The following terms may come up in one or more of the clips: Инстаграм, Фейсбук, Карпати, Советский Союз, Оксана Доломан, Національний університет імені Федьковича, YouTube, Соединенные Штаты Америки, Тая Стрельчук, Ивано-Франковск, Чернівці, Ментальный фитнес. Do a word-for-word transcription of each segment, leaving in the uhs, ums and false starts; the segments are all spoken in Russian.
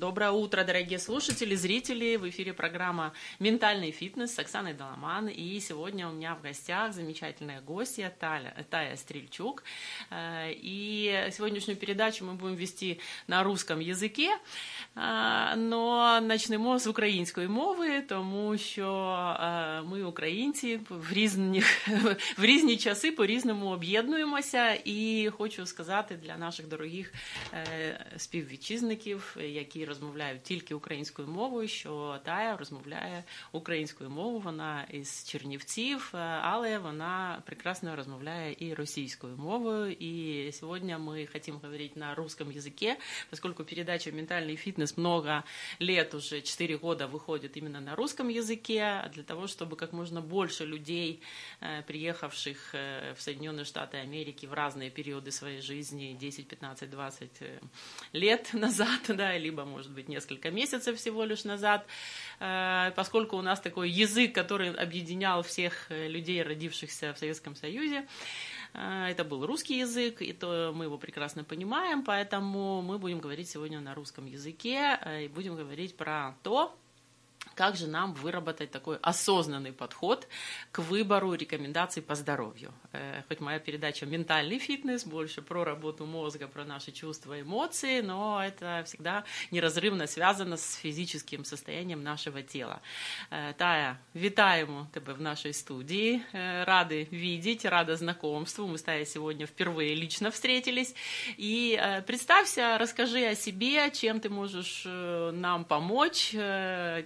Доброе утро, дорогие слушатели, зрители. В эфире программа «Ментальный фитнес» с Оксаной Доломан. И сегодня у меня в гостях замечательная гостья Тая, Тая Стрельчук. И сегодняшнюю передачу мы будем вести на русском языке, но начнемо с украинской мовы, тому что мы, украинцы, в різні, в різні часи по-різному об'єднуємося. І хочу сказати для наших дорогих співвітчизників, які розмовляють тільки українською мовою, що Тая розмовляє українською мовою, вона із Чернівців, але вона прекрасно розмовляє і російською мовою. І сьогодні ми хочемо говорити на русском языке, поскольку передача «Ментальный фитнес» много лет, уже четыре года выходит именно на русском языке, для того, чтобы как можно больше людей, приехавших в Соединенные Штаты Америки в разные периоды своей жизни, десять, пятнадцать, двадцать лет назад, да, либо, может быть, несколько месяцев всего лишь назад, поскольку у нас такой язык, который объединял всех людей, родившихся в Советском Союзе, это был русский язык, и то мы его прекрасно понимаем, поэтому мы будем говорить сегодня на русском языке и будем говорить про то, как же нам выработать такой осознанный подход к выбору рекомендаций по здоровью. Хоть моя передача «Ментальный фитнес» больше про работу мозга, про наши чувства, эмоции, но это всегда неразрывно связано с физическим состоянием нашего тела. Тая, вітаємо тебе в нашей студии, рады видеть, рада знакомству. Мы с Таей сегодня впервые лично встретились. И представься, расскажи о себе, чем ты можешь нам помочь,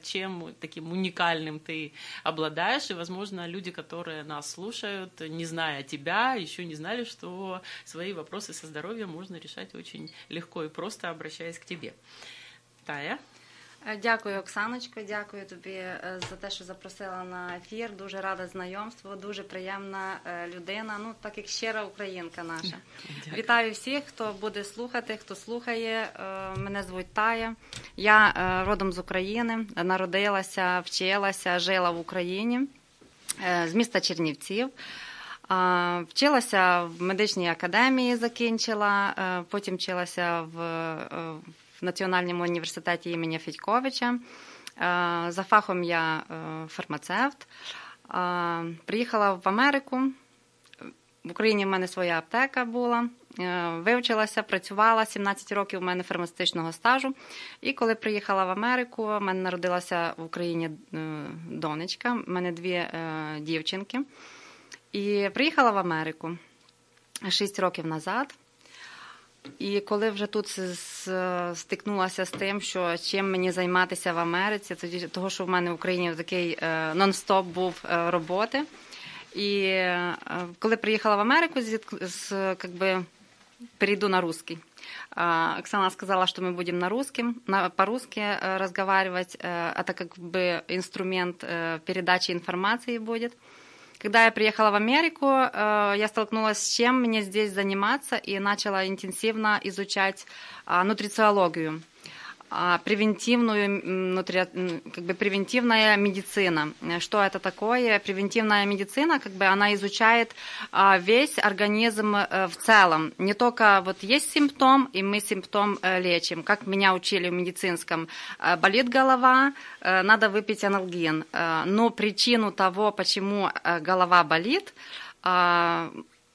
чем таким уникальным ты обладаешь, и, возможно, люди, которые нас слушают, не зная тебя, еще не знали, что свои вопросы со здоровьем можно решать очень легко и просто, обращаясь к тебе. Тая. Дякую, Оксаночко, дякую тобі за те, що запросила на ефір, дуже рада знайомству, дуже приємна людина, ну так як щира українка наша. Дякую. Вітаю всіх, хто буде слухати, хто слухає, мене звуть Тая, я родом з України, народилася, вчилася, жила в Україні, з міста Чернівців. Вчилася в медичній академії, закінчила, потім вчилася в в Національному університеті імені Федьковича. За фахом я фармацевт. Приїхала в Америку. В Україні в мене своя аптека була. Вивчилася, працювала. сімнадцять років у мене фармацевтичного стажу. І коли приїхала в Америку, в мене народилася в Україні донечка. В мене дві дівчинки. І приїхала в Америку шість років назад. І коли вже тут стикнулася з тим, що чим мені займатися в Америці, того, що в мене в Україні такий нон-стоп був роботи. І коли приїхала в Америку, якби перейду на русский. Оксана сказала, что мы будем на русском, на, по-русски разговаривать, а так как бы инструмент передачи информации будет. Когда я приехала в Америку, я столкнулась с чем мне здесь заниматься и начала интенсивно изучать нутрициологию, превентивную, как бы превентивная медицина. Что это такое? Превентивная медицина, как бы она изучает весь организм в целом. Не только вот есть симптом, и мы симптом лечим. Как меня учили в медицинском, болит голова, надо выпить анальгин. Но причину того, почему голова болит,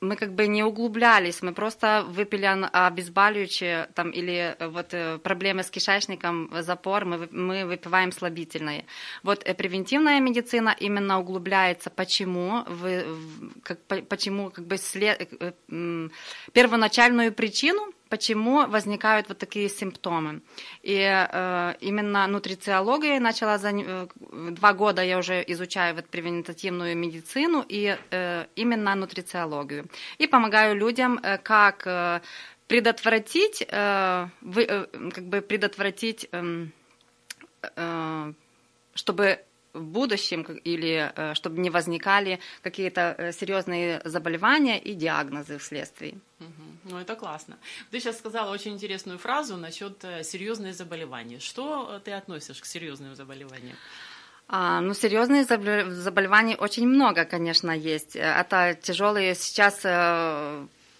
мы как бы не углублялись, мы просто выпили обезболивающие там, или вот проблемы с кишечником, запор, мы, мы выпиваем слабительные. Вот превентивная медицина именно углубляется, почему, вы, как, почему как бы след, первоначальную причину, почему возникают вот такие симптомы. И э, именно нутрициологией начала, за, э, два года я уже изучаю вот превентативную медицину и э, именно нутрициологию. И помогаю людям, э, как э, предотвратить, э, вы, э, как бы предотвратить, э, э, чтобы в будущем или э, чтобы не возникали какие-то серьезные заболевания и диагнозы вследствие. Ну, это классно. Ты сейчас сказала очень интересную фразу насчет серьезных заболеваний. Что ты относишь к серьезным заболеваниям? А, ну, серьезные заболевания очень много, конечно, есть. Это тяжелые сейчас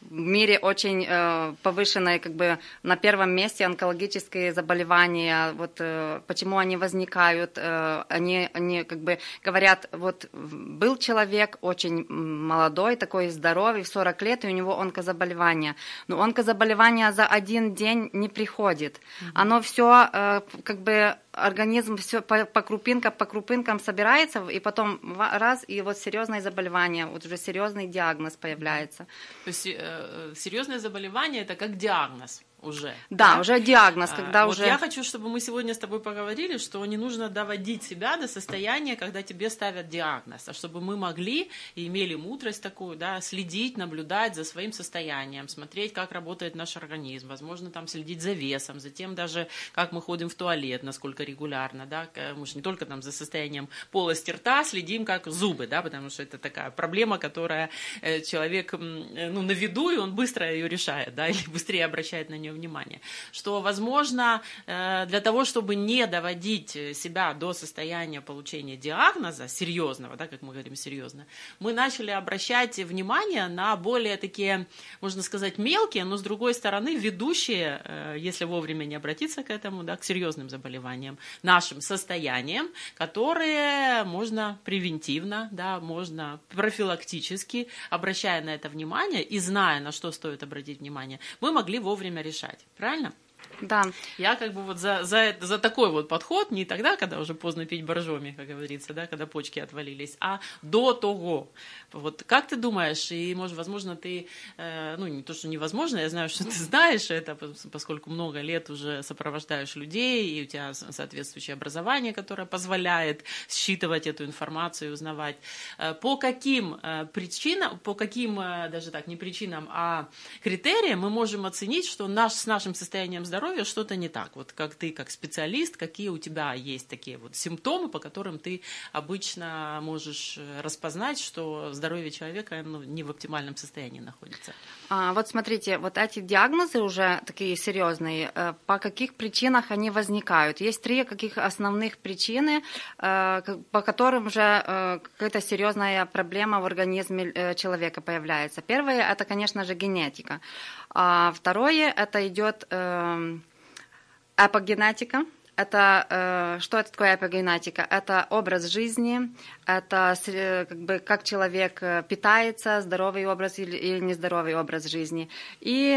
в мире очень э, повышенные, как бы на первом месте онкологические заболевания. Вот э, почему они возникают? Э, они, они как бы говорят, вот был человек очень молодой, такой здоровый, в сорок лет, и у него онкозаболевание. Но онкозаболевание за один день не приходит. Оно все э, как бы организм все по, по крупинкам, по крупинкам собирается, и потом раз, и вот серьезное заболевание, вот уже серьезный диагноз появляется. То есть э, серьезное заболевание – это как диагноз уже? Да, да? уже диагноз, когда а, уже… Вот я хочу, чтобы мы сегодня с тобой поговорили, что не нужно доводить себя до состояния, когда тебе ставят диагноз, а чтобы мы могли и имели мудрость такую, да, следить, наблюдать за своим состоянием, смотреть, как работает наш организм, возможно, там следить за весом, за тем даже, как мы ходим в туалет, насколько регулярно, да, мы же не только там за состоянием полости рта следим, как зубы, да, потому что это такая проблема, которая человек, ну, на виду, и он быстро ее решает, да, или быстрее обращает на нее внимание, что, возможно, для того, чтобы не доводить себя до состояния получения диагноза серьезного, да, как мы говорим, серьезно, мы начали обращать внимание на более такие, можно сказать, мелкие, но, с другой стороны, ведущие, если вовремя не обратиться к этому, да, к серьезным заболеваниям, нашим состоянием, которые можно превентивно, да, можно профилактически, обращая на это внимание и зная, на что стоит обратить внимание, мы могли вовремя решать. Правильно? Да. Я как бы вот за, за, за такой вот подход, не тогда, когда уже поздно пить боржоми, как говорится, да, когда почки отвалились, а до того. Вот как ты думаешь, и, может, возможно, ты, э, ну, не то, что невозможно, я знаю, что ты знаешь это, поскольку много лет уже сопровождаешь людей, и у тебя соответствующее образование, которое позволяет считывать эту информацию и узнавать. По каким причинам, по каким, даже так, не причинам, а критериям мы можем оценить, что наш, с нашим состоянием здоровья что-то не так? Вот как ты, как специалист, какие у тебя есть такие вот симптомы, по которым ты обычно можешь распознать, что здоровье человека, ну, не в оптимальном состоянии находится? А, вот смотрите, вот эти диагнозы уже такие серьезные, по каких причинах они возникают? Есть три каких основных причины, по которым уже какая-то серьезная проблема в организме человека появляется. Первое – это, конечно же, генетика. А второе – это идет эпогенетика. Это что это такое эпогенетика? Это образ жизни, это как бы как человек питается, здоровый образ или нездоровый образ жизни. И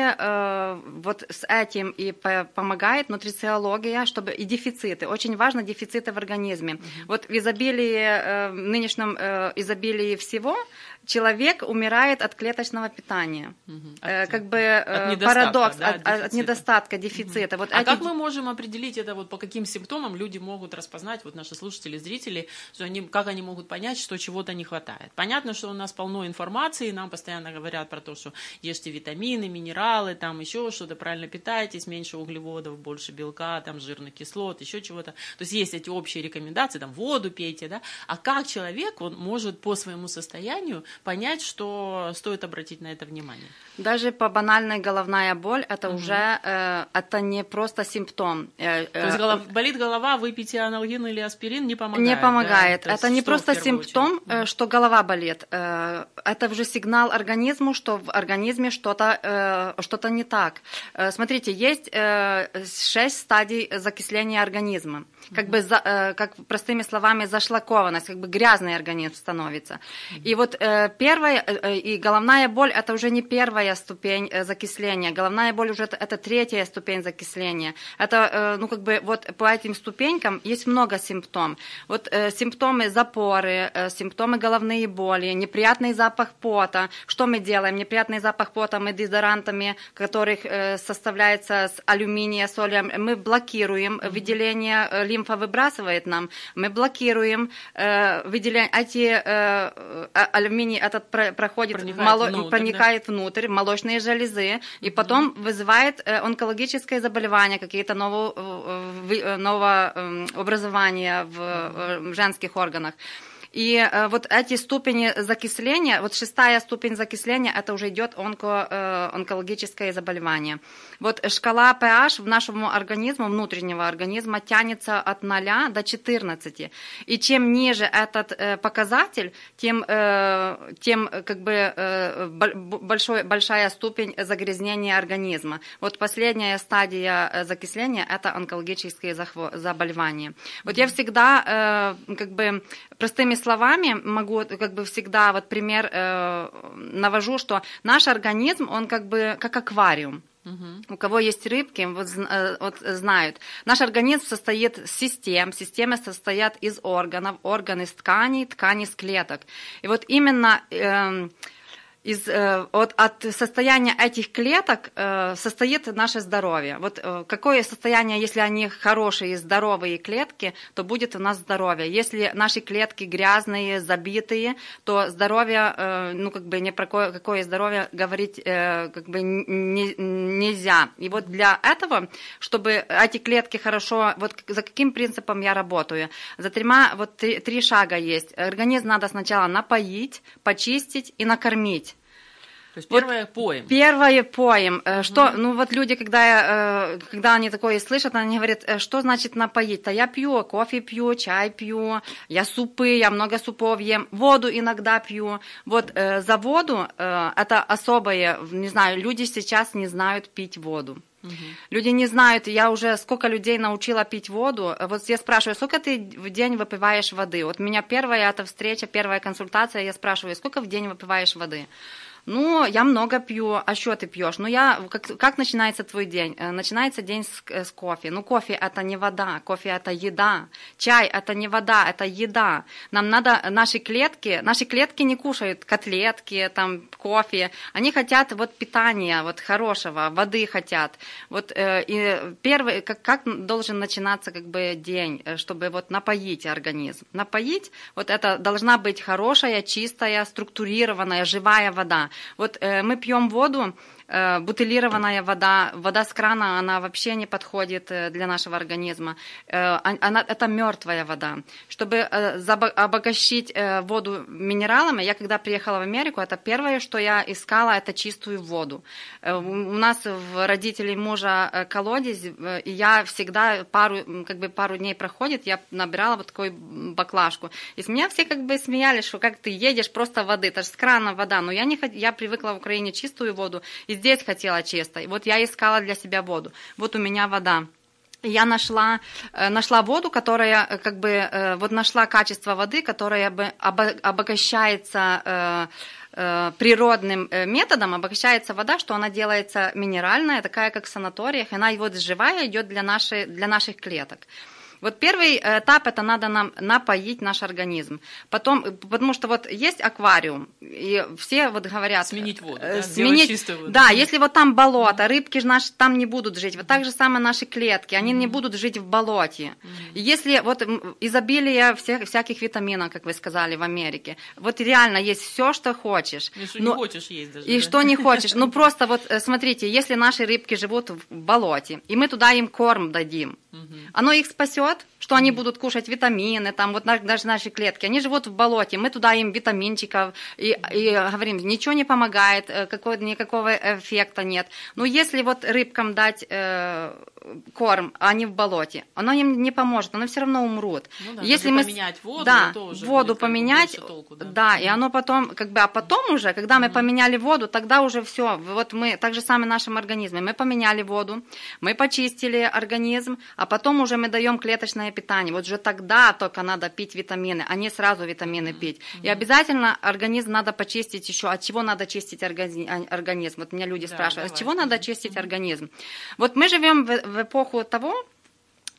вот с этим и помогает нутрициология, чтобы и дефициты. Очень важно дефициты в организме. Вот в изобилии, в нынешнем изобилии всего человек умирает от клеточного питания, угу, от, э, как бы э, от парадокс, да, от, от, дефицита. От недостатка, дефицита. Угу. Вот а эти... как мы можем определить это, вот по каким симптомам люди могут распознать, вот наши слушатели, зрители, что они, как они могут понять, что чего-то не хватает? Понятно, что у нас полно информации, нам постоянно говорят про то, что ешьте витамины, минералы, там еще что-то, правильно питайтесь, меньше углеводов, больше белка, там жирных кислот, еще чего-то. То есть есть эти общие рекомендации, там воду пейте, да? А как человек, он может по своему состоянию понять, что стоит обратить на это внимание? Даже по банальной головная боль, это угу. уже, э, это не просто симптом. Э, э, То есть голов, болит голова, выпейте анальгин или аспирин, не помогает? Не помогает. Да? Это не просто симптом, очередь? Что голова болит. Э, это уже сигнал организму, что в организме что-то, э, что-то не так. Э, смотрите, есть э, шесть стадий закисления организма. Как угу. бы, за, э, как простыми словами, зашлакованность, как бы грязный организм становится. Угу. И вот э, первая и головная боль – это уже не первая ступень закисления. Головная боль уже – это третья ступень закисления. Это, ну, как бы, вот по этим ступенькам есть много симптомов. Вот симптомы запоры, симптомы головные боли, неприятный запах пота. Что мы делаем? Неприятный запах пота мы дезодорантами, которых составляется с алюминия, солью, мы блокируем выделение, лимфа выбрасывает нам, мы блокируем выделение. Эти алюминий этот проходит, проникает, моло... внутрь, проникает да? внутрь, молочные железы, и потом mm-hmm. вызывает онкологическое заболевание, какие-то новообразования в mm-hmm. женских органах. И вот эти ступени закисления, вот шестая ступень закисления, это уже идет онко, онкологическое заболевание. Вот шкала pH в нашем организме, внутреннего организма, тянется от нуля до четырнадцати. И чем ниже этот показатель, тем, тем как бы большой, большая ступень загрязнения организма. Вот последняя стадия закисления – это онкологические заболевания. Вот я всегда как бы простыми словами могу, как бы всегда вот пример навожу, что наш организм, он как бы как аквариум. У кого есть рыбки, вот, вот знают. Наш организм состоит из систем, системы состоят из органов, органы из тканей, ткани из клеток. И вот именно э, из, э, от, от состояния этих клеток э, состоит наше здоровье. Вот э, какое состояние, если они хорошие, здоровые клетки, то будет у нас здоровье. Если наши клетки грязные, забитые, то здоровье, э, ну как бы не про какое, какое здоровье говорить э, как бы не, нельзя. И вот для этого, чтобы эти клетки хорошо, вот за каким принципом я работаю? За тремя, вот три, три шага есть. Организм надо сначала напоить, почистить и накормить. То есть первое вот поем. Первое поем. Что, угу. Ну вот люди, когда, когда они такое слышат, они говорят, что значит напоить? Да я пью, кофе пью, чай пью, я супы, я много супов ем, воду иногда пью. Вот за воду это особое, не знаю, люди сейчас не знают пить воду. Угу. Люди не знают, я уже сколько людей научила пить воду. Вот я спрашиваю, сколько ты в день выпиваешь воды? Вот у меня первая эта встреча, первая консультация, я спрашиваю, сколько в день выпиваешь воды? Ну, я много пью, а что ты пьешь? Ну, я, как, как начинается твой день? Начинается день с, с кофе. Ну, кофе – это не вода, кофе – это еда. Чай – это не вода, это еда. Нам надо, наши клетки, наши клетки не кушают котлетки, там, кофе. Они хотят вот питания, вот хорошего, воды хотят. Вот и первый, как, как должен начинаться как бы день, чтобы вот напоить организм? Напоить, вот это должна быть хорошая, чистая, структурированная, живая вода. Вот э, мы пьем воду, э, бутилированная вода, вода с крана, она вообще не подходит для нашего организма. Э, она, это мертвая вода. Чтобы э, забо- обогащить э, воду минералами, я когда приехала в Америку, это первое, что я искала, это чистую воду. Э, у нас в родителей мужа колодец, э, и я всегда пару, как бы пару дней проходит, я набирала вот такую баклажку. И с меня все как бы смеялись, что как ты едешь просто воды, это же с крана вода, но я не хотела. Я привыкла в Украине чистую воду, и здесь хотела чистой. Вот я искала для себя воду. Вот у меня вода. Я нашла, нашла воду, которая как бы, вот нашла качество воды, которое бы обогащается природным методом, обогащается вода, что она делается минеральная, такая как в санаториях, она вот живая идет для, нашей, для наших клеток. Вот первый этап, это надо нам напоить наш организм. Потом, потому что вот есть аквариум, и все вот говорят... Сменить воду, да? Сменить чистую воду. Да, если вот там болото, рыбки же наши там не будут жить. Вот так же самое наши клетки, они mm-hmm. не будут жить в болоте. Mm-hmm. Если вот изобилие всех, всяких витаминов, как вы сказали, в Америке. Вот реально есть все, что хочешь. И что но... не хочешь есть даже. И да? что не хочешь. Ну просто вот смотрите, если наши рыбки живут в болоте, и мы туда им корм дадим, mm-hmm. оно их спасет. Что они будут кушать витамины, там вот даже наши клетки, они живут в болоте, мы туда им витаминчиков и, и говорим, ничего не помогает, какого, никакого эффекта нет. Но если вот рыбкам дать э, корм, а не в болоте, оно им не поможет, оно все равно умрут. Ну да, если мы поменять воду, да, тоже воду поменять, толку, да. да, и оно потом, как бы, а потом уже, когда мы mm-hmm. поменяли воду, тогда уже все, вот мы, так же самое в нашем организме, мы поменяли воду, мы почистили организм, а потом уже мы даем клетки питание. Вот уже тогда только надо пить витамины, а не сразу витамины пить. Mm-hmm. И обязательно организм надо почистить еще. От чего надо чистить организм? Вот меня люди да, спрашивают, давай. От чего надо чистить mm-hmm. организм? Вот мы живем в, в эпоху того,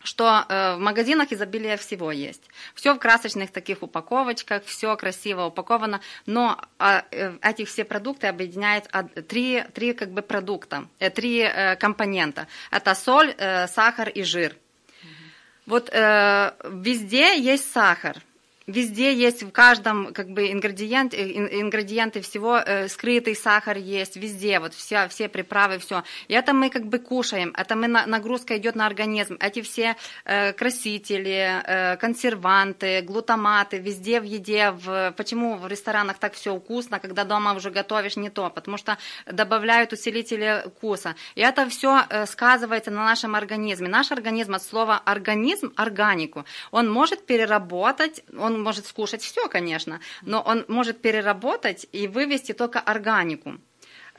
что э, в магазинах изобилие всего есть. Все в красочных таких упаковочках, все красиво упаковано, но э, эти все продукты объединяют три, три как бы продукта, э, три э, компонента. Это соль, э, сахар и жир. Вот э, везде есть сахар. Везде есть, в каждом как бы ингредиент, ингредиенты всего, э, скрытый сахар есть, везде, вот вся, все приправы, все. И это мы как бы кушаем, это мы, нагрузка идет на организм. Эти все э, красители, э, консерванты, глутаматы, везде в еде. В, почему в ресторанах так все вкусно, когда дома уже готовишь не то? Потому что добавляют усилители вкуса. И это все э, сказывается на нашем организме. Наш организм, от слова организм, органику, он может переработать, он Он может скушать все, конечно, но он может переработать и вывести только органику.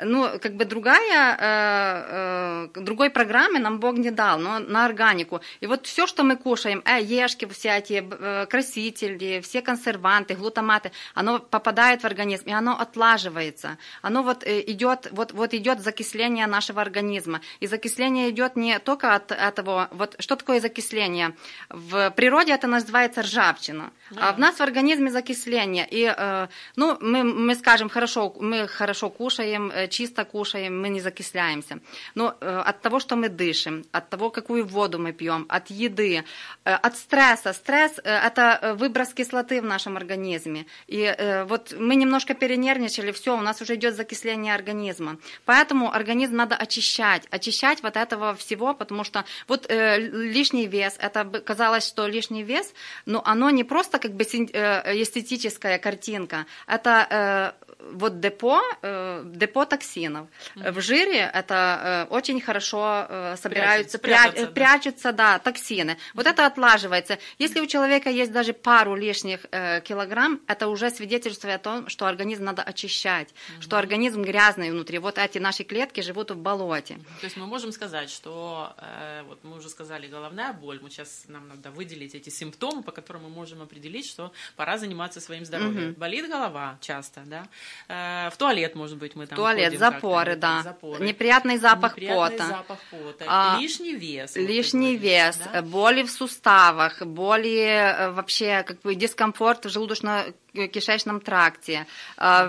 Ну, как бы другая, э, э, другой программы нам Бог не дал, но на органику. И вот все, что мы кушаем, э, ешки все эти, э, красители, все консерванты, глутаматы, оно попадает в организм, и оно отлаживается. Оно вот э, идет, вот, вот идет закисление нашего организма. И закисление идет не только от этого, вот что такое закисление? В природе это называется ржавчина, да. А в нас в организме закисление. И, э, ну, мы, мы скажем, хорошо, мы хорошо кушаем, чисто кушаем, мы не закисляемся. Но э, от того, что мы дышим, от того, какую воду мы пьем, от еды, э, от стресса. Стресс э, – это выброс кислоты в нашем организме. И э, вот мы немножко перенервничали, все, у нас уже идет закисление организма. Поэтому организм надо очищать, очищать вот этого всего, потому что вот э, лишний вес, это казалось, что лишний вес, но оно не просто как бы эстетическая картинка, это э, вот депо, э, депо токсинов. Mm-hmm. В жире это э, очень хорошо э, собираются, прячутся, пря- пря- да. прячутся да, токсины. Mm-hmm. Вот это отлаживается. Если у человека есть даже пару лишних э, килограмм, это уже свидетельствует о том, что организм надо очищать, mm-hmm. что организм грязный внутри. Вот эти наши клетки живут в болоте. Mm-hmm. То есть мы можем сказать, что э, вот мы уже сказали, головная боль, мы сейчас нам надо выделить эти симптомы, по которым мы можем определить, что пора заниматься своим здоровьем. Mm-hmm. Болит голова часто, да? В туалет, может быть, мы там туалет, ходим, запоры, да. Запоры. Неприятный запах Неприятный пота. запах пота. А, лишний вес. Лишний вес, да? Боли в суставах, боли вообще, как бы дискомфорт в желудочно-кишечном тракте,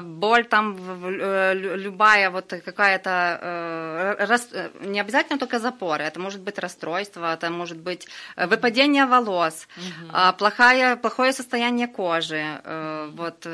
боль там, любая вот какая-то, не обязательно только запоры, это может быть расстройство, это может быть выпадение волос, угу. плохая, плохое состояние кожи, вот.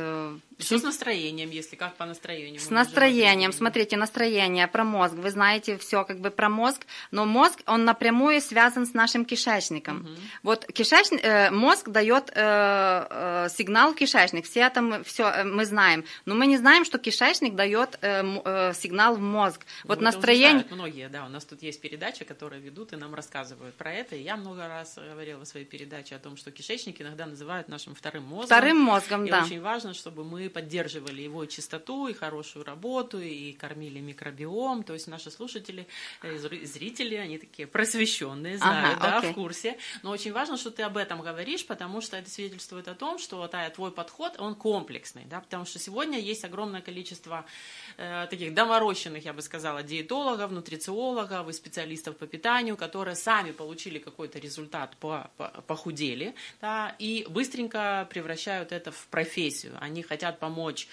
Что с настроением, если как по настроению? С настроением, смотрите, настроение, про мозг, вы знаете все как бы про мозг, но мозг, он напрямую связан с нашим кишечником. Угу. Вот кишечник, э, мозг дает э, э, сигнал в кишечник, все это мы, все, э, мы знаем, но мы не знаем, что кишечник дает э, э, сигнал в мозг. Вот, вот настроение... Многие, да, у нас тут есть передачи, которые ведут и нам рассказывают про это, и я много раз говорила в своей передаче о том, что кишечник иногда называют нашим вторым мозгом. Вторым мозгом, и да. И очень важно, чтобы мы поддерживали его чистоту и хорошую работу, и кормили микробиом. То есть наши слушатели, зрители, они такие просвещенные, знают, ага, да, окей. в курсе. Но очень важно, что ты об этом говоришь, потому что это свидетельствует о том, что Тая, твой подход, он комплексный, да, потому что сегодня есть огромное количество э, таких доморощенных, я бы сказала, диетологов, нутрициологов и специалистов по питанию, которые сами получили какой-то результат, по, по, похудели, да, и быстренько превращают это в профессию. Они хотят помочь,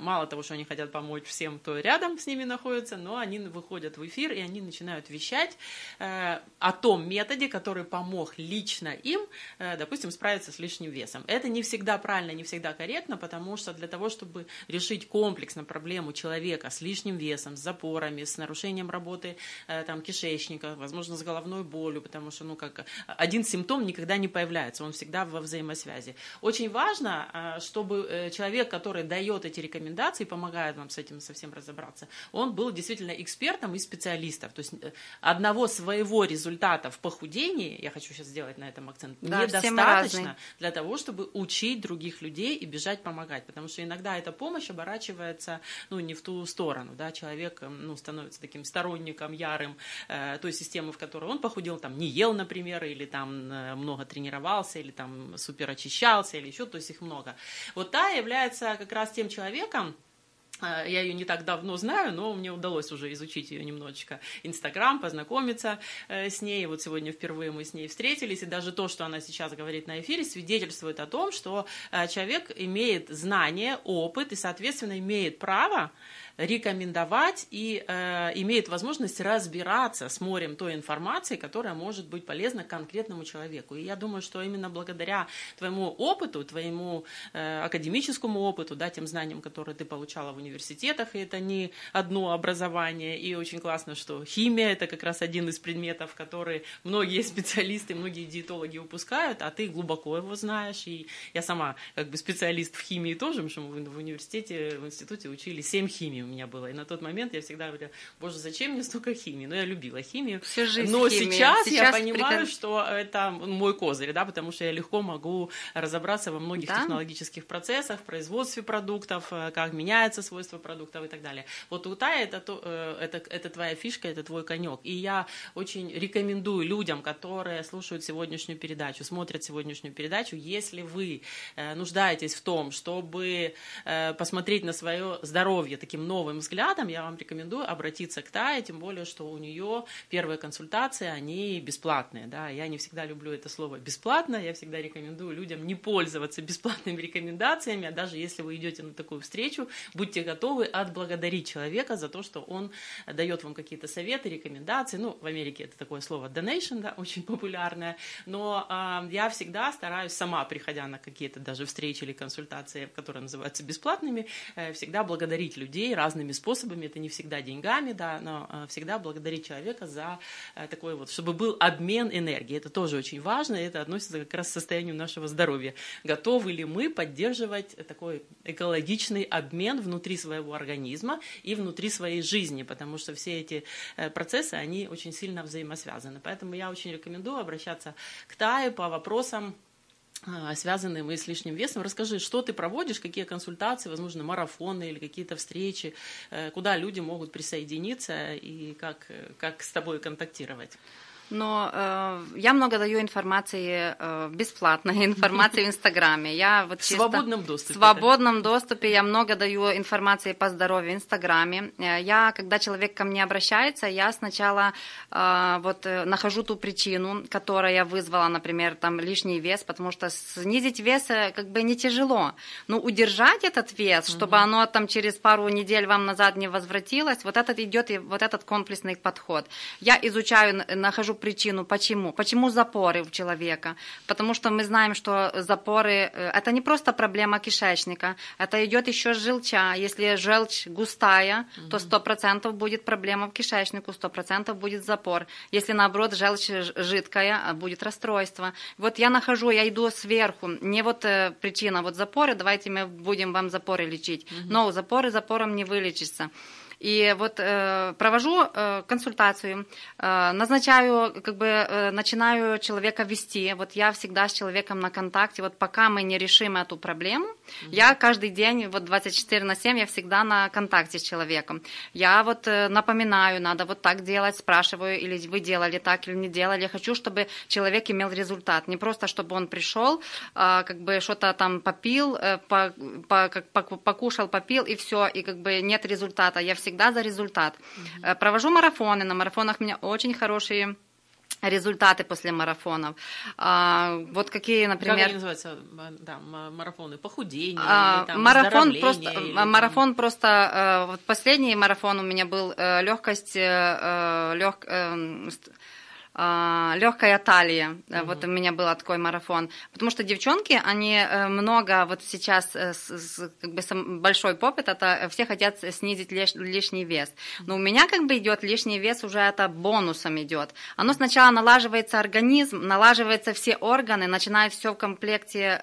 мало того, что они хотят помочь всем, кто рядом с ними находится, но они выходят в эфир и они начинают вещать о том методе, который помог лично им, допустим, справиться с лишним весом. Это не всегда правильно, не всегда корректно, потому что для того, чтобы решить комплексно проблему человека с лишним весом, с запорами, с нарушением работы там, кишечника, возможно, с головной болью, потому что ну, как, один симптом никогда не появляется, он всегда во взаимосвязи. Очень важно, чтобы человек, который дает эти рекомендации, помогает вам с этим совсем разобраться, он был действительно экспертом и специалистом. То есть одного своего результата в похудении, я хочу сейчас сделать на этом акцент, да, недостаточно для того, чтобы учить других людей и бежать помогать. Потому что иногда эта помощь оборачивается ну, не в ту сторону. Да? Человек ну, становится таким сторонником, ярым э, той системы, в которой он похудел, там не ел, например, или там много тренировался, или там супер очищался, или еще, то есть их много. Вот та является как раз тем человеком, я ее не так давно знаю, но мне удалось уже изучить ее немножечко Инстаграм, познакомиться с ней. Вот сегодня впервые мы с ней встретились, и даже то, что она сейчас говорит на эфире, свидетельствует о том, что человек имеет знания, опыт и, соответственно, имеет право рекомендовать и э, имеет возможность разбираться с морем той информации, которая может быть полезна конкретному человеку. И я думаю, что именно благодаря твоему опыту, твоему э, академическому опыту, да, тем знаниям, которые ты получала в университетах, и это не одно образование, и очень классно, что химия – это как раз один из предметов, которые многие специалисты, многие диетологи упускают, а ты глубоко его знаешь, и я сама как бы специалист в химии тоже, потому что мы в университете, в институте учили семь химий у меня было, и на тот момент я всегда говорила, боже, зачем мне столько химии, но я любила химию, всю жизнь но химия. Сейчас, сейчас я понимаю, приказ... что это мой козырь, да, потому что я легко могу разобраться во многих да? технологических процессах, в производстве продуктов, как меняются свойства продуктов и так далее. Вот у Таи это, это, это твоя фишка, это твой конек, и я очень рекомендую людям, которые слушают сегодняшнюю передачу, смотрят сегодняшнюю передачу, если вы нуждаетесь в том, чтобы посмотреть на свое здоровье таким новым взглядом, я вам рекомендую обратиться к Тае, тем более, что у нее первые консультации, они бесплатные, да, я не всегда люблю это слово «бесплатно», я всегда рекомендую людям не пользоваться бесплатными рекомендациями, а даже если вы идете на такую встречу, будьте готовы отблагодарить человека за то, что он дает вам какие-то советы, рекомендации, ну, в Америке это такое слово «donation», да, очень популярное, но э, я всегда стараюсь сама, приходя на какие-то даже встречи или консультации, которые называются бесплатными, э, всегда благодарить людей разными способами, это не всегда деньгами, да, но э, всегда благодарить человека за э, такой вот, чтобы был обмен энергии, это тоже очень важно, и это относится как раз к состоянию нашего здоровья. Готовы ли мы поддерживать такой экологичный обмен внутри своего организма и внутри своей жизни, потому что все эти э, процессы, они очень сильно взаимосвязаны, поэтому я очень рекомендую обращаться к Тае по вопросам, связанным и с лишним весом. Расскажи, что ты проводишь, какие консультации, возможно, марафоны или какие-то встречи, куда люди могут присоединиться и как, как с тобой контактировать? Но э, я много даю информации, э, бесплатной информации в Инстаграме. Я вот в чисто, свободном доступе. В свободном да? доступе я много даю информации по здоровью в Инстаграме. Я, когда человек ко мне обращается, я сначала э, вот, нахожу ту причину, которая вызвала, например, там, лишний вес, потому что снизить вес как бы не тяжело. Но удержать этот вес, чтобы угу. оно там, через пару недель вам назад не возвратилось, вот этот идет вот этот комплексный подход. Я изучаю, нахожу причину, почему. Почему запоры у человека? Потому что мы знаем, что запоры – это не просто проблема кишечника, это идет еще желча. Если желчь густая, mm-hmm. то сто процентов будет проблема в кишечнику, сто процентов будет запор. Если, наоборот, желчь жидкая, будет расстройство. Вот я нахожу, я иду сверху. Не вот э, причина, вот запоры, давайте мы будем вам запоры лечить. Mm-hmm. Но запоры запором не вылечится. И вот э, провожу э, консультацию, э, назначаю, как бы э, начинаю человека вести. Вот я всегда с человеком на контакте. Вот пока мы не решим эту проблему, mm-hmm. я каждый день, вот двадцать четыре на семь, я всегда на контакте с человеком. Я вот э, напоминаю, надо вот так делать, спрашиваю, или вы делали так, или не делали. Я хочу, чтобы человек имел результат. Не просто, чтобы он пришел, э, как бы что-то там попил, э, по, по, как, покушал, попил, и все, и как бы нет результата. Я всегда за результат. Mm-hmm. Провожу марафоны. На марафонах у меня очень хорошие результаты после марафонов. А, вот какие, например... Как они называются? Да, марафоны? Похудение? А, или, там, марафон просто, или, марафон там... просто... Вот последний марафон у меня был легкость... Лег... легкая талия, mm-hmm. вот у меня был такой марафон, потому что девчонки, они много вот сейчас, как бы большой попыт, это все хотят снизить лишний вес, но у меня как бы идет лишний вес, уже это бонусом идет, оно сначала налаживается организм, налаживаются все органы, начинает все в комплекте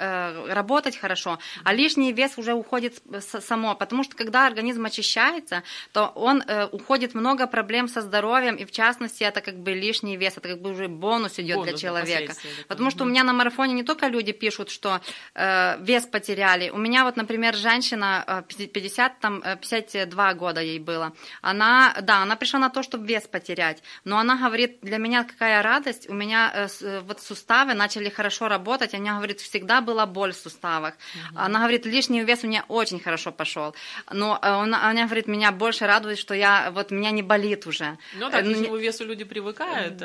работать хорошо, а лишний вес уже уходит само, потому что когда организм очищается, то он уходит много проблем со здоровьем, и в частности это как бы лишний вес, как бы уже бонус идет бонус для человека. Потому что у меня на марафоне не только люди пишут, что э, вес потеряли. У меня вот, например, женщина пятьдесят, там, пятьдесят два года ей было. Она, да, она пришла на то, чтобы вес потерять. Но она говорит, для меня какая радость. У меня э, вот суставы начали хорошо работать. Она говорит, всегда была боль в суставах. Угу. Она говорит, лишний вес у меня очень хорошо пошел. Но э, она, она говорит, меня больше радует, что я, вот, меня не болит уже. Ну, так, к лишнему весу люди привыкают.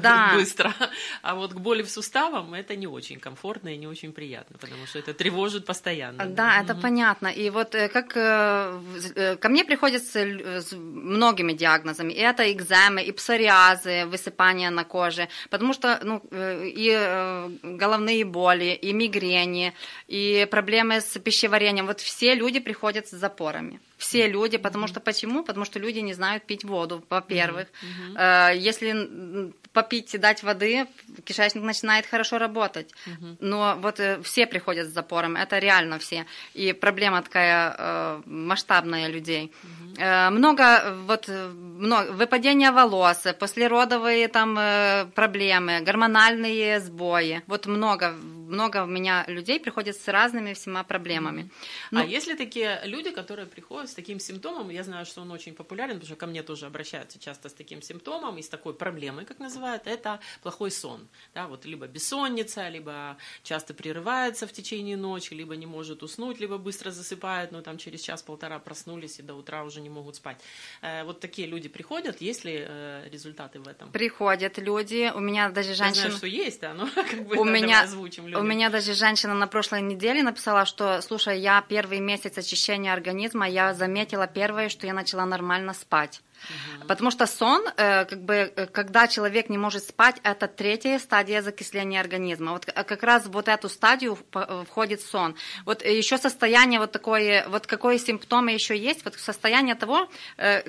да. быстро. А вот к боли в суставам это не очень комфортно и не очень приятно, потому что это тревожит постоянно. Да, это угу. понятно. И вот как ко мне приходят с многими диагнозами. И это экземы, и псориазы, высыпания на коже, потому что ну, и головные боли, и мигрени, и проблемы с пищеварением. Вот все люди приходят с запорами. Все люди, потому mm-hmm. что почему? Потому что люди не знают пить воду, во-первых. Mm-hmm. Если попить и дать воды, кишечник начинает хорошо работать. Mm-hmm. Но вот все приходят с запором, это реально все. И проблема такая масштабная людей. Mm-hmm. Много, вот, много, выпадение волос, послеродовые там проблемы, гормональные сбои. Вот много, много у меня людей приходит с разными всеми проблемами. Mm-hmm. Ну, а есть ли такие люди, которые приходят с таким симптомом? Я знаю, что он очень популярен, потому что ко мне тоже обращаются часто с таким симптомом и с такой проблемой, как называют, это плохой сон. Да, вот либо бессонница, либо часто прерывается в течение ночи, либо не может уснуть, либо быстро засыпает, но там через час-полтора проснулись и до утра уже не могут спать. Вот такие люди приходят, есть ли результаты в этом? Приходят люди, у меня даже женщина... Я знаю, что есть, да, но как бы у меня... озвучим людям. У меня даже женщина на прошлой неделе написала, что, слушай, я первый месяц очищения организма, я заметила первое, что я начала нормально спать. Угу. Потому что сон, как бы, когда человек не может спать, это третья стадия закисления организма. Вот как раз вот эту стадию входит сон. Вот еще состояние вот такое, вот какие симптомы еще есть, вот состояние того,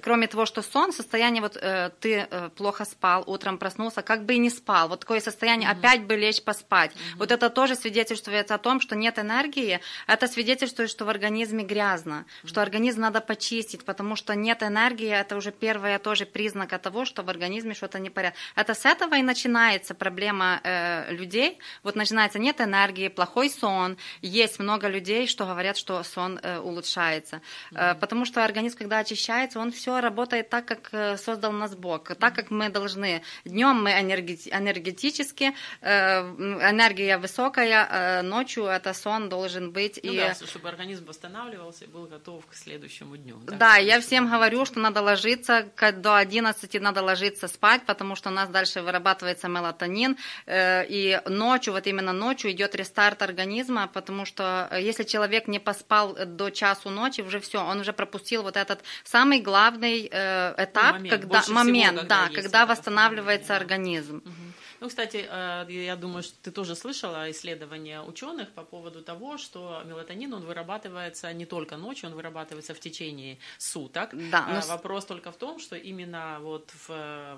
кроме того, что сон, состояние вот ты плохо спал, утром проснулся, как бы и не спал, вот такое состояние, угу. опять бы лечь поспать. Угу. Вот это тоже свидетельствует о том, что нет энергии, это свидетельствует, что в организме грязно, угу. что организм надо почистить, потому что нет энергии, это уже первое тоже признак того, что в организме что-то непорядок. Это с этого и начинается проблема э, людей. Вот начинается нет энергии, плохой сон. Есть много людей, что говорят, что сон э, улучшается. Mm-hmm. Э, потому что организм, когда очищается, он все работает так, как создал нас Бог. Mm-hmm. Так, как мы должны. Днем мы энерги- энергетически, э, энергия высокая, э, ночью это сон должен быть. Ну и... да, чтобы организм восстанавливался и был готов к следующему дню. Да, да, я всем говорю, что надо ложиться до одиннадцати надо ложиться спать, потому что у нас дальше вырабатывается мелатонин, и ночью, вот именно ночью идет рестарт организма, потому что если человек не поспал до часу ночи, уже все, он уже пропустил вот этот самый главный этап, момент, когда, момент всего, когда, да, когда восстанавливается организм. Угу. Ну, кстати, я думаю, что ты тоже слышала исследования ученых по поводу того, что мелатонин, он вырабатывается не только ночью, он вырабатывается в течение суток. Да, но... Вопрос только в том, что именно вот в,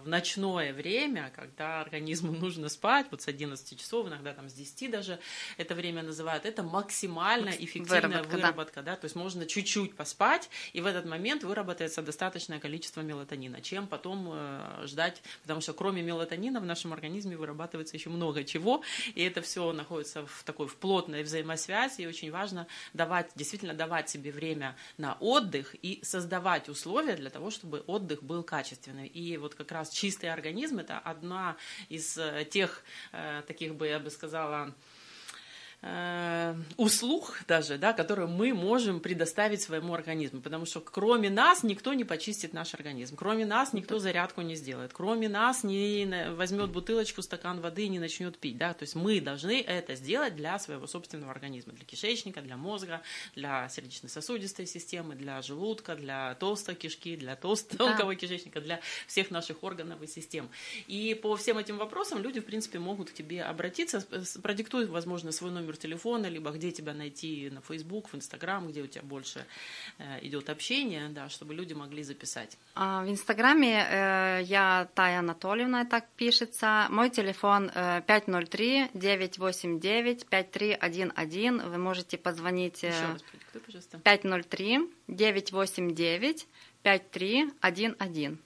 в ночное время, когда организму нужно спать, вот с одиннадцати часов, иногда там с десяти даже, это время называют, это максимально эффективная выработка. выработка да. Да? То есть можно чуть-чуть поспать, и в этот момент выработается достаточное количество мелатонина, чем потом э, ждать, потому что кроме мелатонина в нашем организме вырабатывается еще много чего, и это все находится в такой в плотной взаимосвязи, и очень важно давать, действительно давать себе время на отдых и создавать условия для того, чтобы отдых был качественным. И вот как раз чистый организм – это одна из тех, таких бы, я бы сказала, услуг даже, да, которые мы можем предоставить своему организму, потому что кроме нас никто не почистит наш организм, кроме нас никто зарядку не сделает, кроме нас не возьмет бутылочку, стакан воды и не начнет пить, да, то есть мы должны это сделать для своего собственного организма, для кишечника, для мозга, для сердечно-сосудистой системы, для желудка, для толстой кишки, для толстого да. кишечника, для всех наших органов и систем. И по всем этим вопросам люди, в принципе, могут к тебе обратиться, продиктуют, возможно, свой номер телефона, либо где тебя найти на Facebook, в Instagram, где у тебя больше э, идет общение, да, чтобы люди могли записать. А, в Инстаграме э, я Тая Анатольевна, так пишется. Мой телефон э, пять ноль три девять восемь девять пять три один один. Вы можете позвонить. Э, Еще раз продиктуй, пожалуйста. пять ноль три девять восемь девять пять три один один.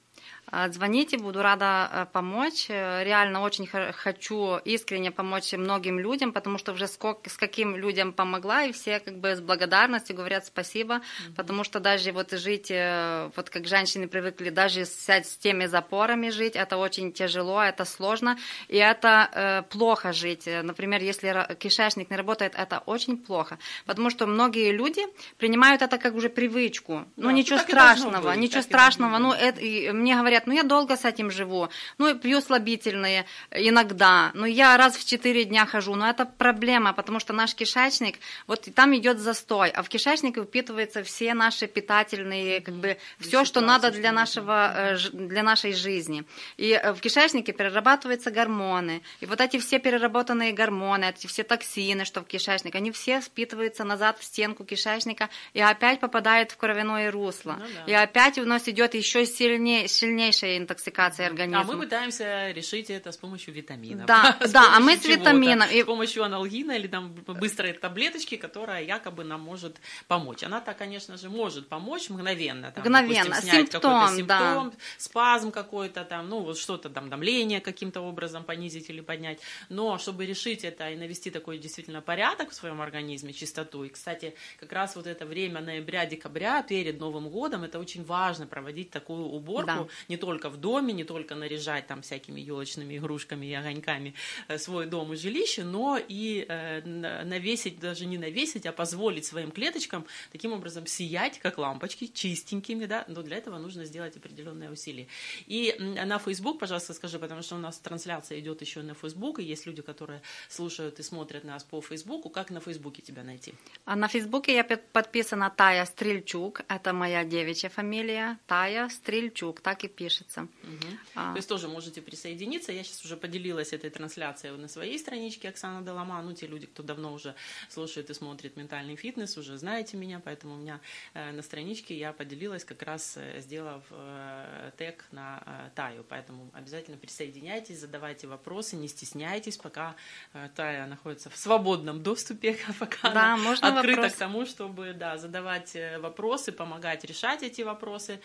Звоните, буду рада помочь. Реально очень хочу искренне помочь многим людям, потому что уже сколько, с каким людям помогла, и все как бы с благодарностью говорят спасибо, mm-hmm. потому что даже вот жить, вот как женщины привыкли, даже с, с теми запорами жить, это очень тяжело, это сложно, и это э, плохо жить. Например, если кишечник не работает, это очень плохо, потому что многие люди принимают это как уже привычку. Ну, да, ничего страшного, быть, ничего страшного. Ну, это, и, мне говорят, говорят, ну я долго с этим живу, ну пью слабительные иногда, ну я раз в четыре дня хожу, но это проблема, потому что наш кишечник, вот там идет застой, а в кишечнике впитываются все наши питательные, как бы все, что надо для, нашего, для нашей жизни. И в кишечнике перерабатываются гормоны, и вот эти все переработанные гормоны, эти все токсины, что в кишечнике, они все впитываются назад в стенку кишечника и опять попадают в кровяное русло. Ну, да. И опять у нас идет еще сильнее, сильнейшая интоксикация организма. А мы пытаемся решить это с помощью витаминов. Да, да, а мы с витамином. С помощью анальгина или там быстрой таблеточки, которая якобы нам может помочь. Она-то, конечно же, может помочь мгновенно. Там, мгновенно, допустим, снять симптом, симптом да. спазм какой-то, там, ну вот что-то там, давление каким-то образом понизить или поднять. Но чтобы решить это и навести такой действительно порядок в своем организме, чистоту. И, кстати, как раз вот это время ноября-декабря перед Новым годом, это очень важно проводить такую уборку, да. не только в доме, не только наряжать там всякими елочными игрушками и огоньками свой дом и жилище, но и навесить, даже не навесить, а позволить своим клеточкам таким образом сиять, как лампочки, чистенькими, да, но для этого нужно сделать определенные усилия. И на Facebook, пожалуйста, скажи, потому что у нас трансляция идет еще на Facebook, и есть люди, которые слушают и смотрят нас по Фейсбуку. Как на Фейсбуке тебя найти? А на Фейсбуке я подписана Тая Стрельчук, это моя девичья фамилия, Тая Стрельчук, так и пишется. Угу. А... То есть тоже можете присоединиться, я сейчас уже поделилась этой трансляцией на своей страничке Оксана Доломан, ну те люди, кто давно уже слушает и смотрит «Ментальный фитнес», уже знаете меня, поэтому у меня э, на страничке я поделилась, как раз э, сделав э, тег на э, Таю, поэтому обязательно присоединяйтесь, задавайте вопросы, не стесняйтесь, пока э, Тая находится в свободном доступе, пока да, она открыта вопрос. К тому, чтобы да, задавать вопросы, помогать решать эти вопросы.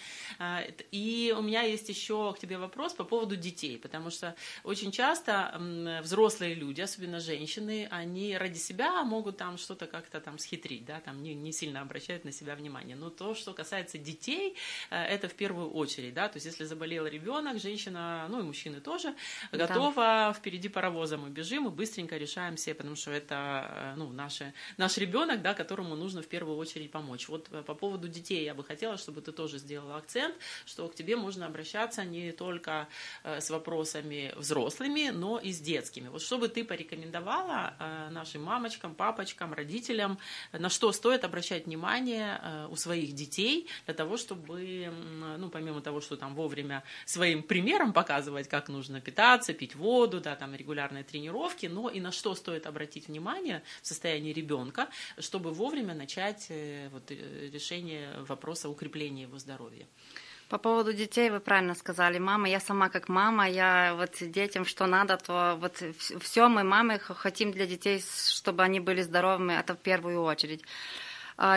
И у меня есть еще к тебе вопрос по поводу детей, потому что очень часто взрослые люди, особенно женщины, они ради себя могут там что-то как-то там схитрить, да, там не, не сильно обращают на себя внимание. Но то, что касается детей, это в первую очередь, да, то есть если заболел ребенок, женщина, ну и мужчины тоже, да. готова, впереди паровоза мы бежим и быстренько решаем все, потому что это, ну, наши, наш ребенок, да, которому нужно в первую очередь помочь. Вот по поводу детей я бы хотела, чтобы ты тоже сделала акцент, что к тебе можно обращаться не только с вопросами взрослыми, но и с детскими. Вот что бы ты порекомендовала нашим мамочкам, папочкам, родителям, на что стоит обращать внимание у своих детей для того, чтобы, ну, помимо того, что там вовремя своим примером показывать, как нужно питаться, пить воду, да, там регулярные тренировки, но и на что стоит обратить внимание в состоянии ребенка, чтобы вовремя начать вот, решение вопроса укрепления его здоровья. По поводу детей вы правильно сказали, мама, я сама как мама, я вот детям что надо, то вот все мы, мамы, хотим для детей, чтобы они были здоровыми, это в первую очередь.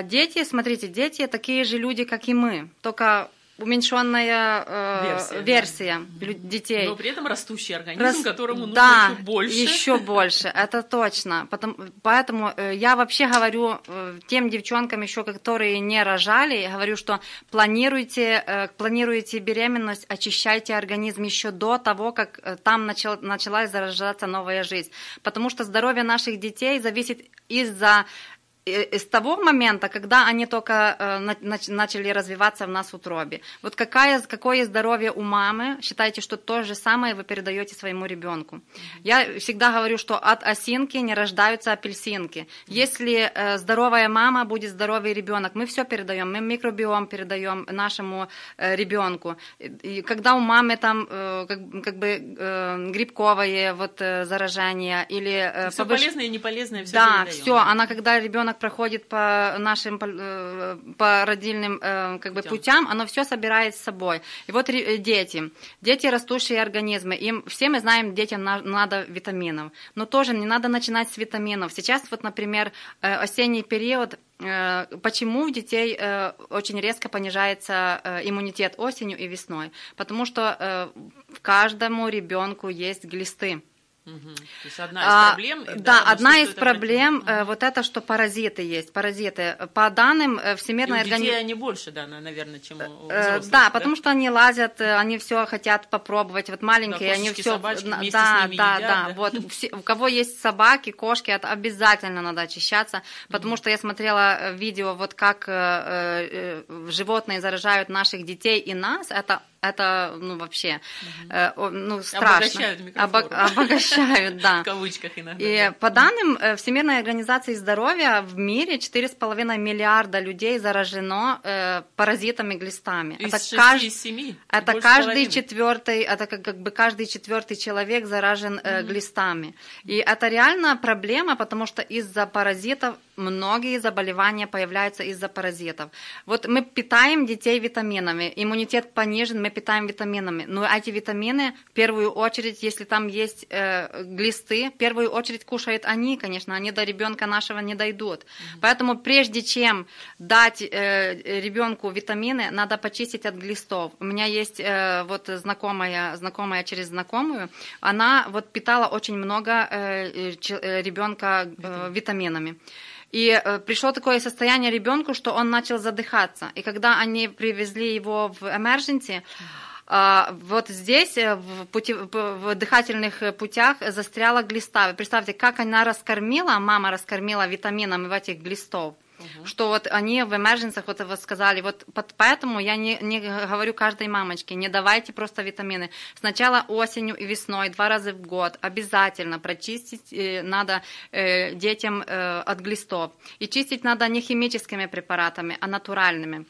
Дети, смотрите, дети такие же люди, как и мы, только... уменьшенная э, версия, версия да. детей. Но при этом растущий организм, Рас... которому да, нужно еще больше. еще больше, это точно. Потому, поэтому э, я вообще говорю э, тем девчонкам еще, которые не рожали, говорю, что планируйте, э, планируйте беременность, очищайте организм еще до того, как э, там начал, началась зарождаться новая жизнь. Потому что здоровье наших детей зависит из-за... с того момента, когда они только начали развиваться в нас в утробе. Вот какая, какое здоровье у мамы, считайте, что то же самое вы передаете своему ребенку. Я всегда говорю, что от осинки не рождаются апельсинки. Если здоровая мама, будет здоровый ребенок. Мы все передаем, мы микробиом передаем нашему ребенку. И когда у мамы там как, как бы грибковые вот заражения или все повыш... полезное и неполезное все да, передаем. Все. Она когда ребенок проходит по нашим по родильным как бы, путям, оно все собирает с собой. И вот дети, дети растущие организмы, им, все мы знаем, детям надо витаминов, но тоже не надо начинать с витаминов. Сейчас вот, например, осенний период, почему у детей очень резко понижается иммунитет осенью и весной? Потому что каждому ребенку есть глисты. Угу. То есть одна из проблем, а, да, одна из проблем э, вот это, что паразиты есть, паразиты. По данным Всемирной организации... детей они больше, да, наверное, чем у взрослых. Э, да, да, потому что они лазят, они все хотят попробовать, вот маленькие, да, они все... собачки вместе да, с ними да, едят, да, да, вот все, у кого есть собаки, кошки, это обязательно надо очищаться, потому угу. что я смотрела видео, вот как э, э, животные заражают наших детей и нас, это Это, ну, вообще, угу. э, ну, страшно. Обогащают микрофлору. Обо- обогащают, да. В кавычках иногда. И да. По данным Всемирной организации здоровья, в мире четыре с половиной миллиарда людей заражено э, паразитами глистами. Из это шести из семи? Это каждый четвертый, это как, как бы каждый четвертый человек заражен э, угу. глистами. И это реально проблема, потому что из-за паразитов многие заболевания появляются из-за паразитов. Вот мы питаем детей витаминами, иммунитет понижен, мы питаем витаминами. Но эти витамины, в первую очередь, если там есть э, глисты, в первую очередь кушают они, конечно, они до ребенка нашего не дойдут. Mm-hmm. Поэтому прежде чем дать э, ребенку витамины, надо почистить от глистов. У меня есть э, вот знакомая, знакомая через знакомую, она вот питала очень много э, э, ребенка э, витаминами. И пришло такое состояние ребенку, что он начал задыхаться. И когда они привезли его в emergency, вот здесь в, пути, в дыхательных путях застряла глиста. Вы представьте, как она раскормила, мама раскормила витаминами в этих глистов. Uh-huh. Что вот они в эмердженсах вот сказали, вот под, поэтому я не, не говорю каждой мамочке, не давайте просто витамины. Сначала осенью и весной, два раза в год обязательно прочистить э, надо э, детям э, от глистов. И чистить надо не химическими препаратами, а натуральными.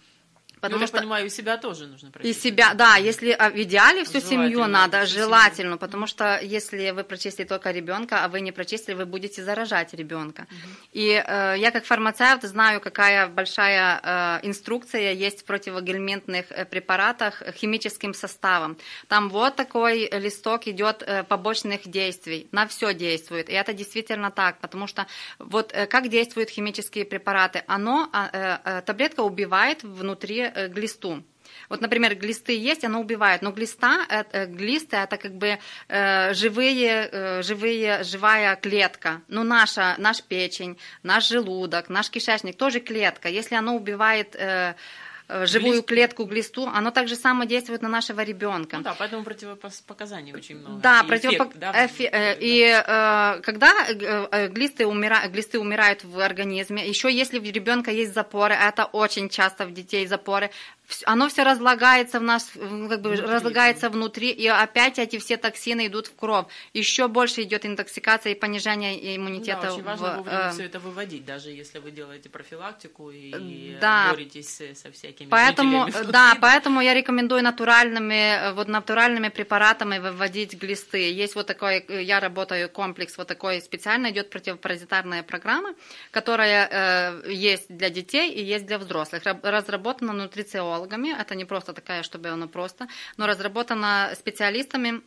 Потому ну, я что... понимаю, и себя тоже нужно прочистить. И себя, да, если в идеале всю семью надо, всю желательно, семью. Потому что если вы прочистили только ребенка, а вы не прочистили, вы будете заражать ребенка. Mm-hmm. И э, я как фармацевт знаю, какая большая э, инструкция есть в противогельминтных препаратах химическим составом. Там вот такой листок идет э, побочных действий, на все действует. И это действительно так, потому что вот э, как действуют химические препараты, оно, э, э, таблетка убивает внутри глисту. Вот, например, глисты есть, она убивает, но глиста, глисты это как бы э, живые, э, живые, живая клетка. Ну, наша, наш печень, наш желудок, наш кишечник тоже клетка. Если она убивает э, живую глисту. клетку, глисту, оно так же само действует на нашего ребенка. Ну да, поэтому противопоказаний очень много. Да, и противопок... эффект, да? Эфи... да. И э, когда глисты, умира... глисты умирают в организме, еще если у ребенка есть запоры, это очень часто в детей запоры, оно все разлагается в нас, как бы внутри, разлагается внутри, и опять эти все токсины идут в кровь. Еще больше идет интоксикация и понижение иммунитета. Да, очень важно в, вовремя э... все это выводить, даже если вы делаете профилактику и да. боретесь со всякими поэтому, жителями. Да, поэтому я рекомендую натуральными, вот натуральными препаратами выводить глисты. Есть вот такой, я работаю комплекс, вот такой специально идет противопаразитарная программа, которая э, есть для детей и есть для взрослых. Разработана нутрициологами. Это не просто такая, чтобы оно просто, но разработано специалистами,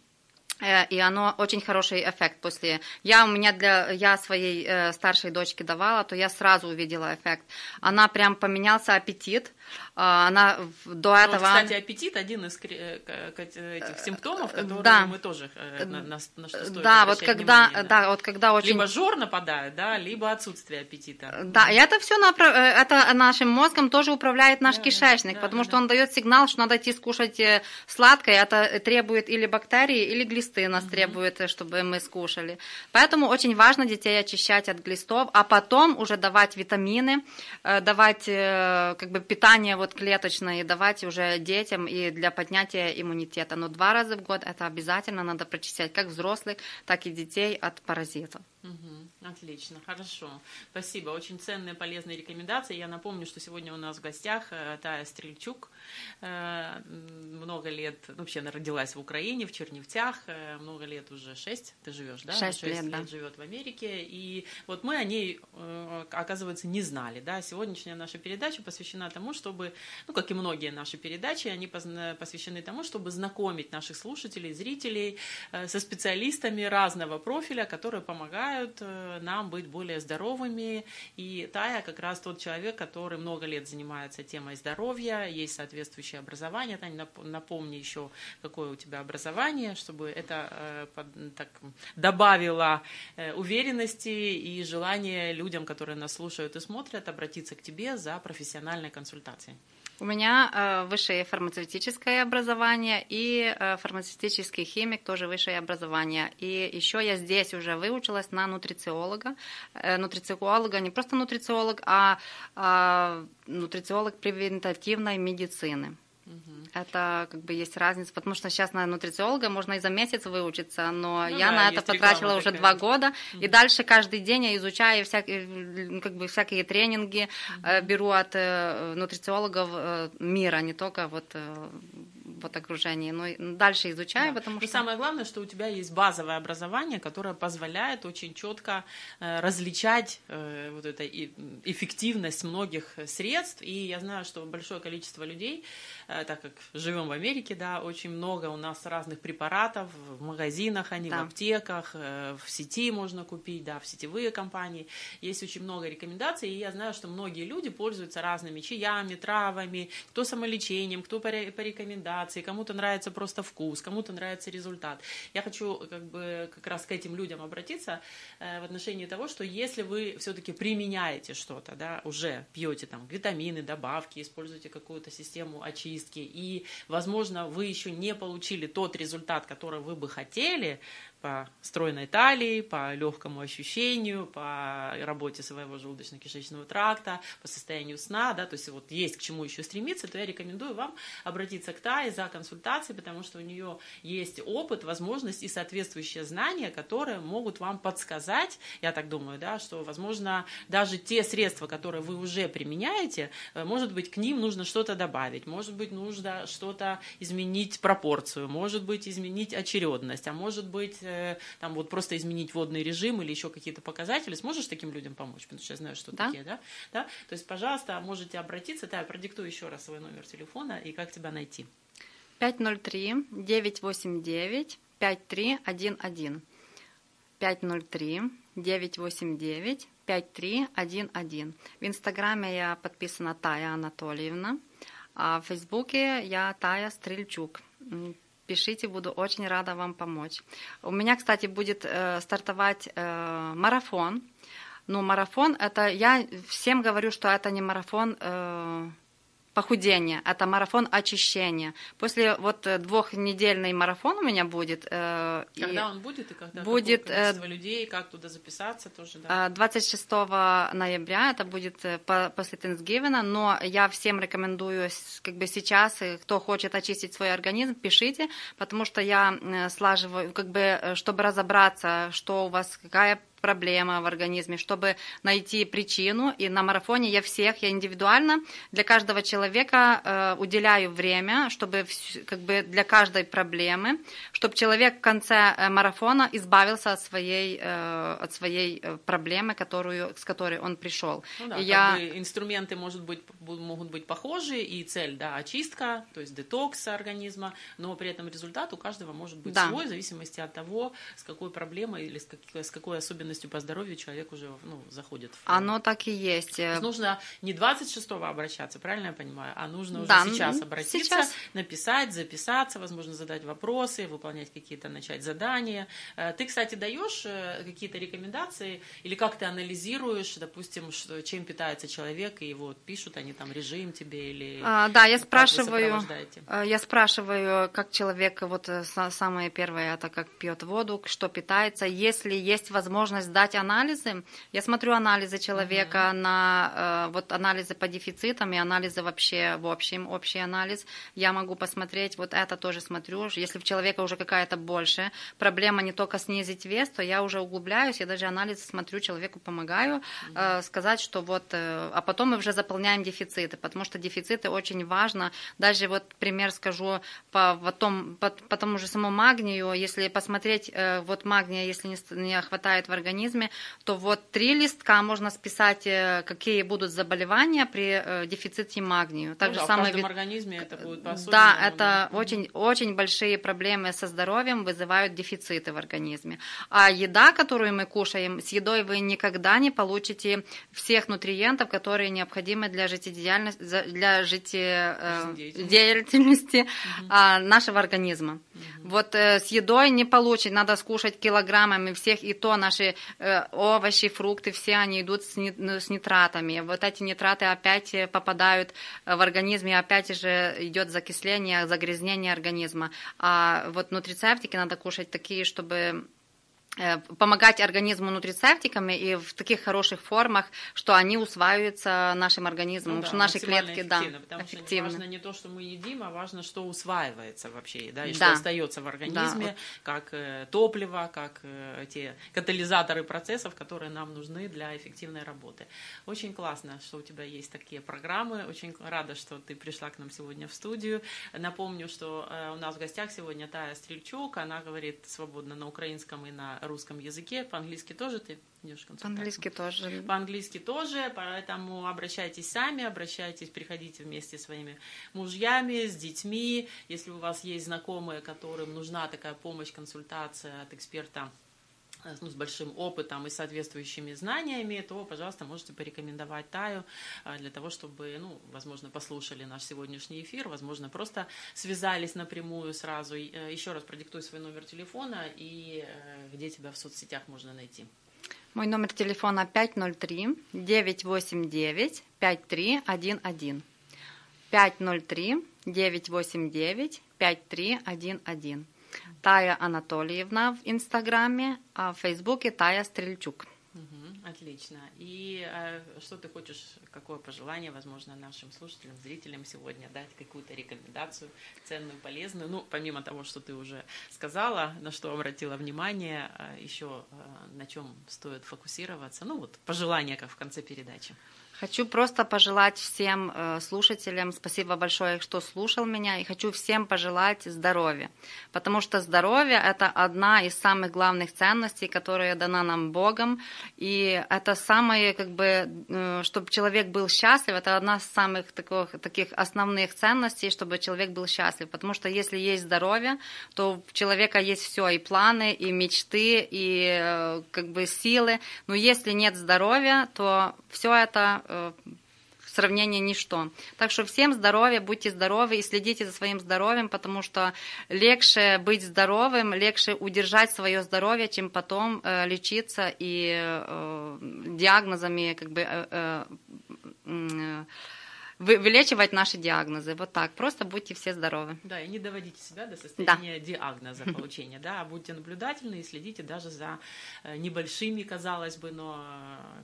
и оно очень хороший эффект после. Я у меня для я своей старшей дочке давала, то я сразу увидела эффект. Она прям поменялся аппетит. Она до этого. Вот, кстати, аппетит один из этих симптомов, которые да. мы тоже на, на, на что стоит да, вот когда, внимание, да. да, вот когда очень. Либо жор нападает, да, либо отсутствие аппетита. Да, и это все направ... это нашим мозгом тоже управляет наш да, кишечник, да, потому да, что да. он дает сигнал, что надо идти скушать сладкое, это требует или бактерии, или глисты нас mm-hmm. требует, чтобы мы скушали. Поэтому очень важно детей очищать от глистов, а потом уже давать витамины, давать как бы питание вот клеточное давать уже детям и для поднятия иммунитета. Но два раза в год это обязательно надо прочищать как взрослых, так и детей от паразитов. Угу, отлично, хорошо. Спасибо. Очень ценные, полезные рекомендации. Я напомню, что сегодня у нас в гостях Тая Стрельчук. Много лет, вообще она родилась в Украине, в Чернівцях. Много лет уже, шесть ты живешь, да? Шесть лет, лет да. живет в Америке. И вот мы о ней, оказывается, не знали. Да? Сегодняшняя наша передача посвящена тому, чтобы, ну, как и многие наши передачи, они посвящены тому, чтобы знакомить наших слушателей, зрителей со специалистами разного профиля, которые помогают нам быть более здоровыми. И Тая как раз тот человек, который много лет занимается темой здоровья, есть соответствующее образование. Таня, напомни еще, какое у тебя образование, чтобы это так, добавило уверенности и желания людям, которые нас слушают и смотрят, обратиться к тебе за профессиональной консультацией. У меня высшее фармацевтическое образование и фармацевтический химик, тоже высшее образование. И еще я здесь уже выучилась на нутрициолога. Нутрициолога, не просто нутрициолог, а нутрициолог превентативной медицины. Это как бы есть разница, потому что сейчас на нутрициолога можно и за месяц выучиться, но ну, я да, на это потратила уже два года, mm-hmm. и дальше каждый день я изучаю всякие, как бы всякие тренинги, mm-hmm. беру от нутрициологов мира, не только вот вот окружении, но дальше изучаю, да. потому и что... И самое главное, что у тебя есть базовое образование, которое позволяет очень четко различать вот эту эффективность многих средств, и я знаю, что большое количество людей, так как живем в Америке, да, очень много у нас разных препаратов в магазинах, они да. в аптеках, в сети можно купить, да, в сетевые компании, есть очень много рекомендаций, и я знаю, что многие люди пользуются разными чаями, травами, кто самолечением, кто по рекомендации, кому-то нравится просто вкус, кому-то нравится результат. Я хочу как бы как раз к этим людям обратиться э, в отношении того, что если вы все-таки применяете что-то, да, уже пьете там витамины, добавки, используете какую-то систему очистки, и, возможно, вы еще не получили тот результат, который вы бы хотели по стройной талии, по легкому ощущению, по работе своего желудочно-кишечного тракта, по состоянию сна, да, то есть вот есть к чему еще стремиться, то я рекомендую вам обратиться к Тае за консультацией, потому что у нее есть опыт, возможность и соответствующие знания, которые могут вам подсказать, я так думаю, да, что, возможно, даже те средства, которые вы уже применяете, может быть, к ним нужно что-то добавить, может быть, нужно что-то изменить пропорцию, может быть, изменить очередность, а может быть, там вот просто изменить водный режим или еще какие-то показатели. Сможешь таким людям помочь? Потому что я знаю, что да? такие, да? да? То есть, пожалуйста, можете обратиться. Тая, продиктуй еще раз свой номер телефона и как тебя найти. пять ноль три девять восемь девять пять три один один. пять ноль три девять восемь девять пять три один один. В Инстаграме я подписана Тая Анатольевна, а в Фейсбуке я Тая Стрельчук. Пишите, буду очень рада вам помочь. У меня, кстати, будет э, стартовать э, марафон. Но марафон, это я всем говорю, что это не марафон э, похудения, это марафон очищения. После вот двухнедельный марафон у меня будет. Э, когда и он будет и когда? Будет, какое количество людей, как туда записаться тоже? Да? двадцать шестого ноября, это будет по, после Thanksgiving, но я всем рекомендую, как бы сейчас, кто хочет очистить свой организм, пишите, потому что я слаживаю, как бы, чтобы разобраться, что у вас, какая проблема в организме, чтобы найти причину. И на марафоне я всех, я индивидуально для каждого человека э, уделяю время, чтобы как бы для каждой проблемы, чтобы человек в конце марафона избавился от своей, э, от своей проблемы, которую, с которой он пришел. Ну да, я... как бы инструменты может быть, могут быть похожи, и цель, да, очистка, то есть детокс организма, но при этом результат у каждого может быть да. свой, в зависимости от того, с какой проблемой или с, как, с какой особенностью по здоровью человек уже ну, заходит. В... Оно так и есть. есть. Нужно не двадцать шестого обращаться, правильно я понимаю, а нужно уже да, сейчас обратиться, сейчас... написать, записаться, возможно, задать вопросы, выполнять какие-то, начать задания. Ты, кстати, даешь какие-то рекомендации или как ты анализируешь, допустим, что, чем питается человек, и его пишут они там режим тебе или... А, да, я спрашиваю, я спрашиваю, как человек, вот самое первое, это как пьет воду, что питается, если есть возможность сдать анализы. Я смотрю анализы человека uh-huh. на э, вот анализы по дефицитам и анализы вообще в общем, общий анализ. Я могу посмотреть, вот это тоже смотрю. Если у человека уже какая-то больше проблема не только снизить вес, то я уже углубляюсь, я даже анализы смотрю, человеку помогаю uh-huh. э, сказать, что вот... Э, а потом мы уже заполняем дефициты, потому что дефициты очень важно. Даже вот пример скажу по, по, тому, по, по тому же самому магнию. Если посмотреть, э, вот магния, если не, не хватает в организме, то вот три листка можно списать, какие будут заболевания при дефиците магния. Так ну же да, самое... в каждом организме это будет по-особенному. Да, это да. очень, очень большие проблемы со здоровьем вызывают дефициты в организме. А еда, которую мы кушаем, с едой вы никогда не получите всех нутриентов, которые необходимы для жизнедеятельности, для жизнедеятельности угу. нашего организма. Угу. Вот с едой не получить, надо скушать килограммами всех, и то наши овощи, фрукты, все они идут с нитратами. Вот эти нитраты опять попадают в организм, и опять же идет закисление, загрязнение организма. А вот нутрицептики надо кушать такие, чтобы помогать организму нутрицептиками и в таких хороших формах, что они усваиваются нашим организмом, ну, да, что наши клетки, да, потому эффективны. Что важно не то, что мы едим, а важно, что усваивается вообще, да, и да. что остается в организме, да. как топливо, как те катализаторы процессов, которые нам нужны для эффективной работы. Очень классно, что у тебя есть такие программы, очень рада, что ты пришла к нам сегодня в студию. Напомню, что у нас в гостях сегодня Тая Стрельчук, она говорит свободно на украинском и на русском языке, по-английски тоже ты идешь консультацию? По-английски тоже. По-английски тоже, поэтому обращайтесь сами, обращайтесь, приходите вместе с своими мужьями, с детьми, если у вас есть знакомые, которым нужна такая помощь, консультация от эксперта, ну, с большим опытом и соответствующими знаниями, то, пожалуйста, можете порекомендовать Таю для того, чтобы, ну, возможно, послушали наш сегодняшний эфир, возможно, просто связались напрямую сразу. Еще раз продиктуй свой номер телефона и где тебя в соцсетях можно найти. Мой номер телефона пять ноль три девять восемь девять пять три один один. пять ноль три девять восемь девять пять три один один. Тая Анатольевна в Инстаграме, а в Фейсбуке Тая Стрельчук. Угу, отлично. И э, что ты хочешь, какое пожелание, возможно, нашим слушателям, зрителям сегодня дать, какую-то рекомендацию ценную, полезную? Ну, помимо того, что ты уже сказала, на что обратила внимание, еще э, на чем стоит фокусироваться? Ну, вот пожелания, как в конце передачи. Хочу просто пожелать всем слушателям, спасибо большое, что слушал меня, и хочу всем пожелать здоровья, потому что здоровье – это одна из самых главных ценностей, которая дана нам Богом, и это самое, как бы, чтобы человек был счастлив, это одна из самых таких, таких основных ценностей, чтобы человек был счастлив, потому что если есть здоровье, то у человека есть все, и планы, и мечты, и как бы силы, но если нет здоровья, то все это… сравнение ничто. Так что всем здоровья, будьте здоровы и следите за своим здоровьем, потому что легче быть здоровым, легче удержать свое здоровье, чем потом э, лечиться и э, диагнозами, как бы э, э, вы, вылечивать наши диагнозы. Вот так. Просто будьте все здоровы. Да, и не доводите себя до состояния да. диагноза получения, да, а будьте наблюдательны и следите даже за небольшими, казалось бы, но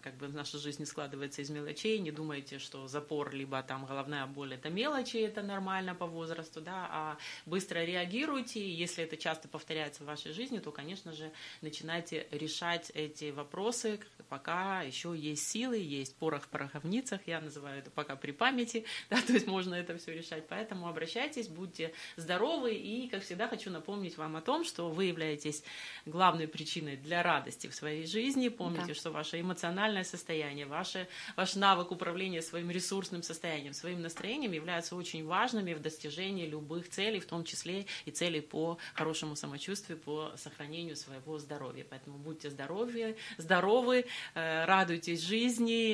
как бы наша жизнь не складывается из мелочей, не думайте, что запор, либо там головная боль, это мелочи, это нормально по возрасту, да, а быстро реагируйте, и если это часто повторяется в вашей жизни, то, конечно же, начинайте решать эти вопросы, пока еще есть силы, есть порох в пороховницах, я называю это пока при памяти, да, то есть можно это все решать. Поэтому обращайтесь, будьте здоровы. И, как всегда, хочу напомнить вам о том, что вы являетесь главной причиной для радости в своей жизни. Помните, да. что ваше эмоциональное состояние, ваше, ваш навык управления своим ресурсным состоянием, своим настроением являются очень важными в достижении любых целей, в том числе и целей по хорошему самочувствию, по сохранению своего здоровья. Поэтому будьте здоровы, здоровы, радуйтесь жизни,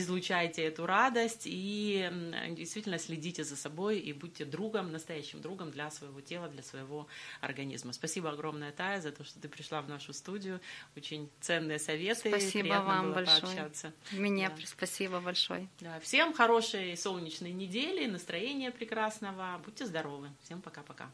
излучайте эту радость и действительно следите за собой и будьте другом, настоящим другом для своего тела, для своего организма. Спасибо огромное, Тая, за то, что ты пришла в нашу студию. Очень ценные советы. Спасибо приятно вам было большое. Пообщаться. Мне да. спасибо большое. Да. Всем хорошей солнечной недели, настроения прекрасного. Будьте здоровы. Всем пока-пока.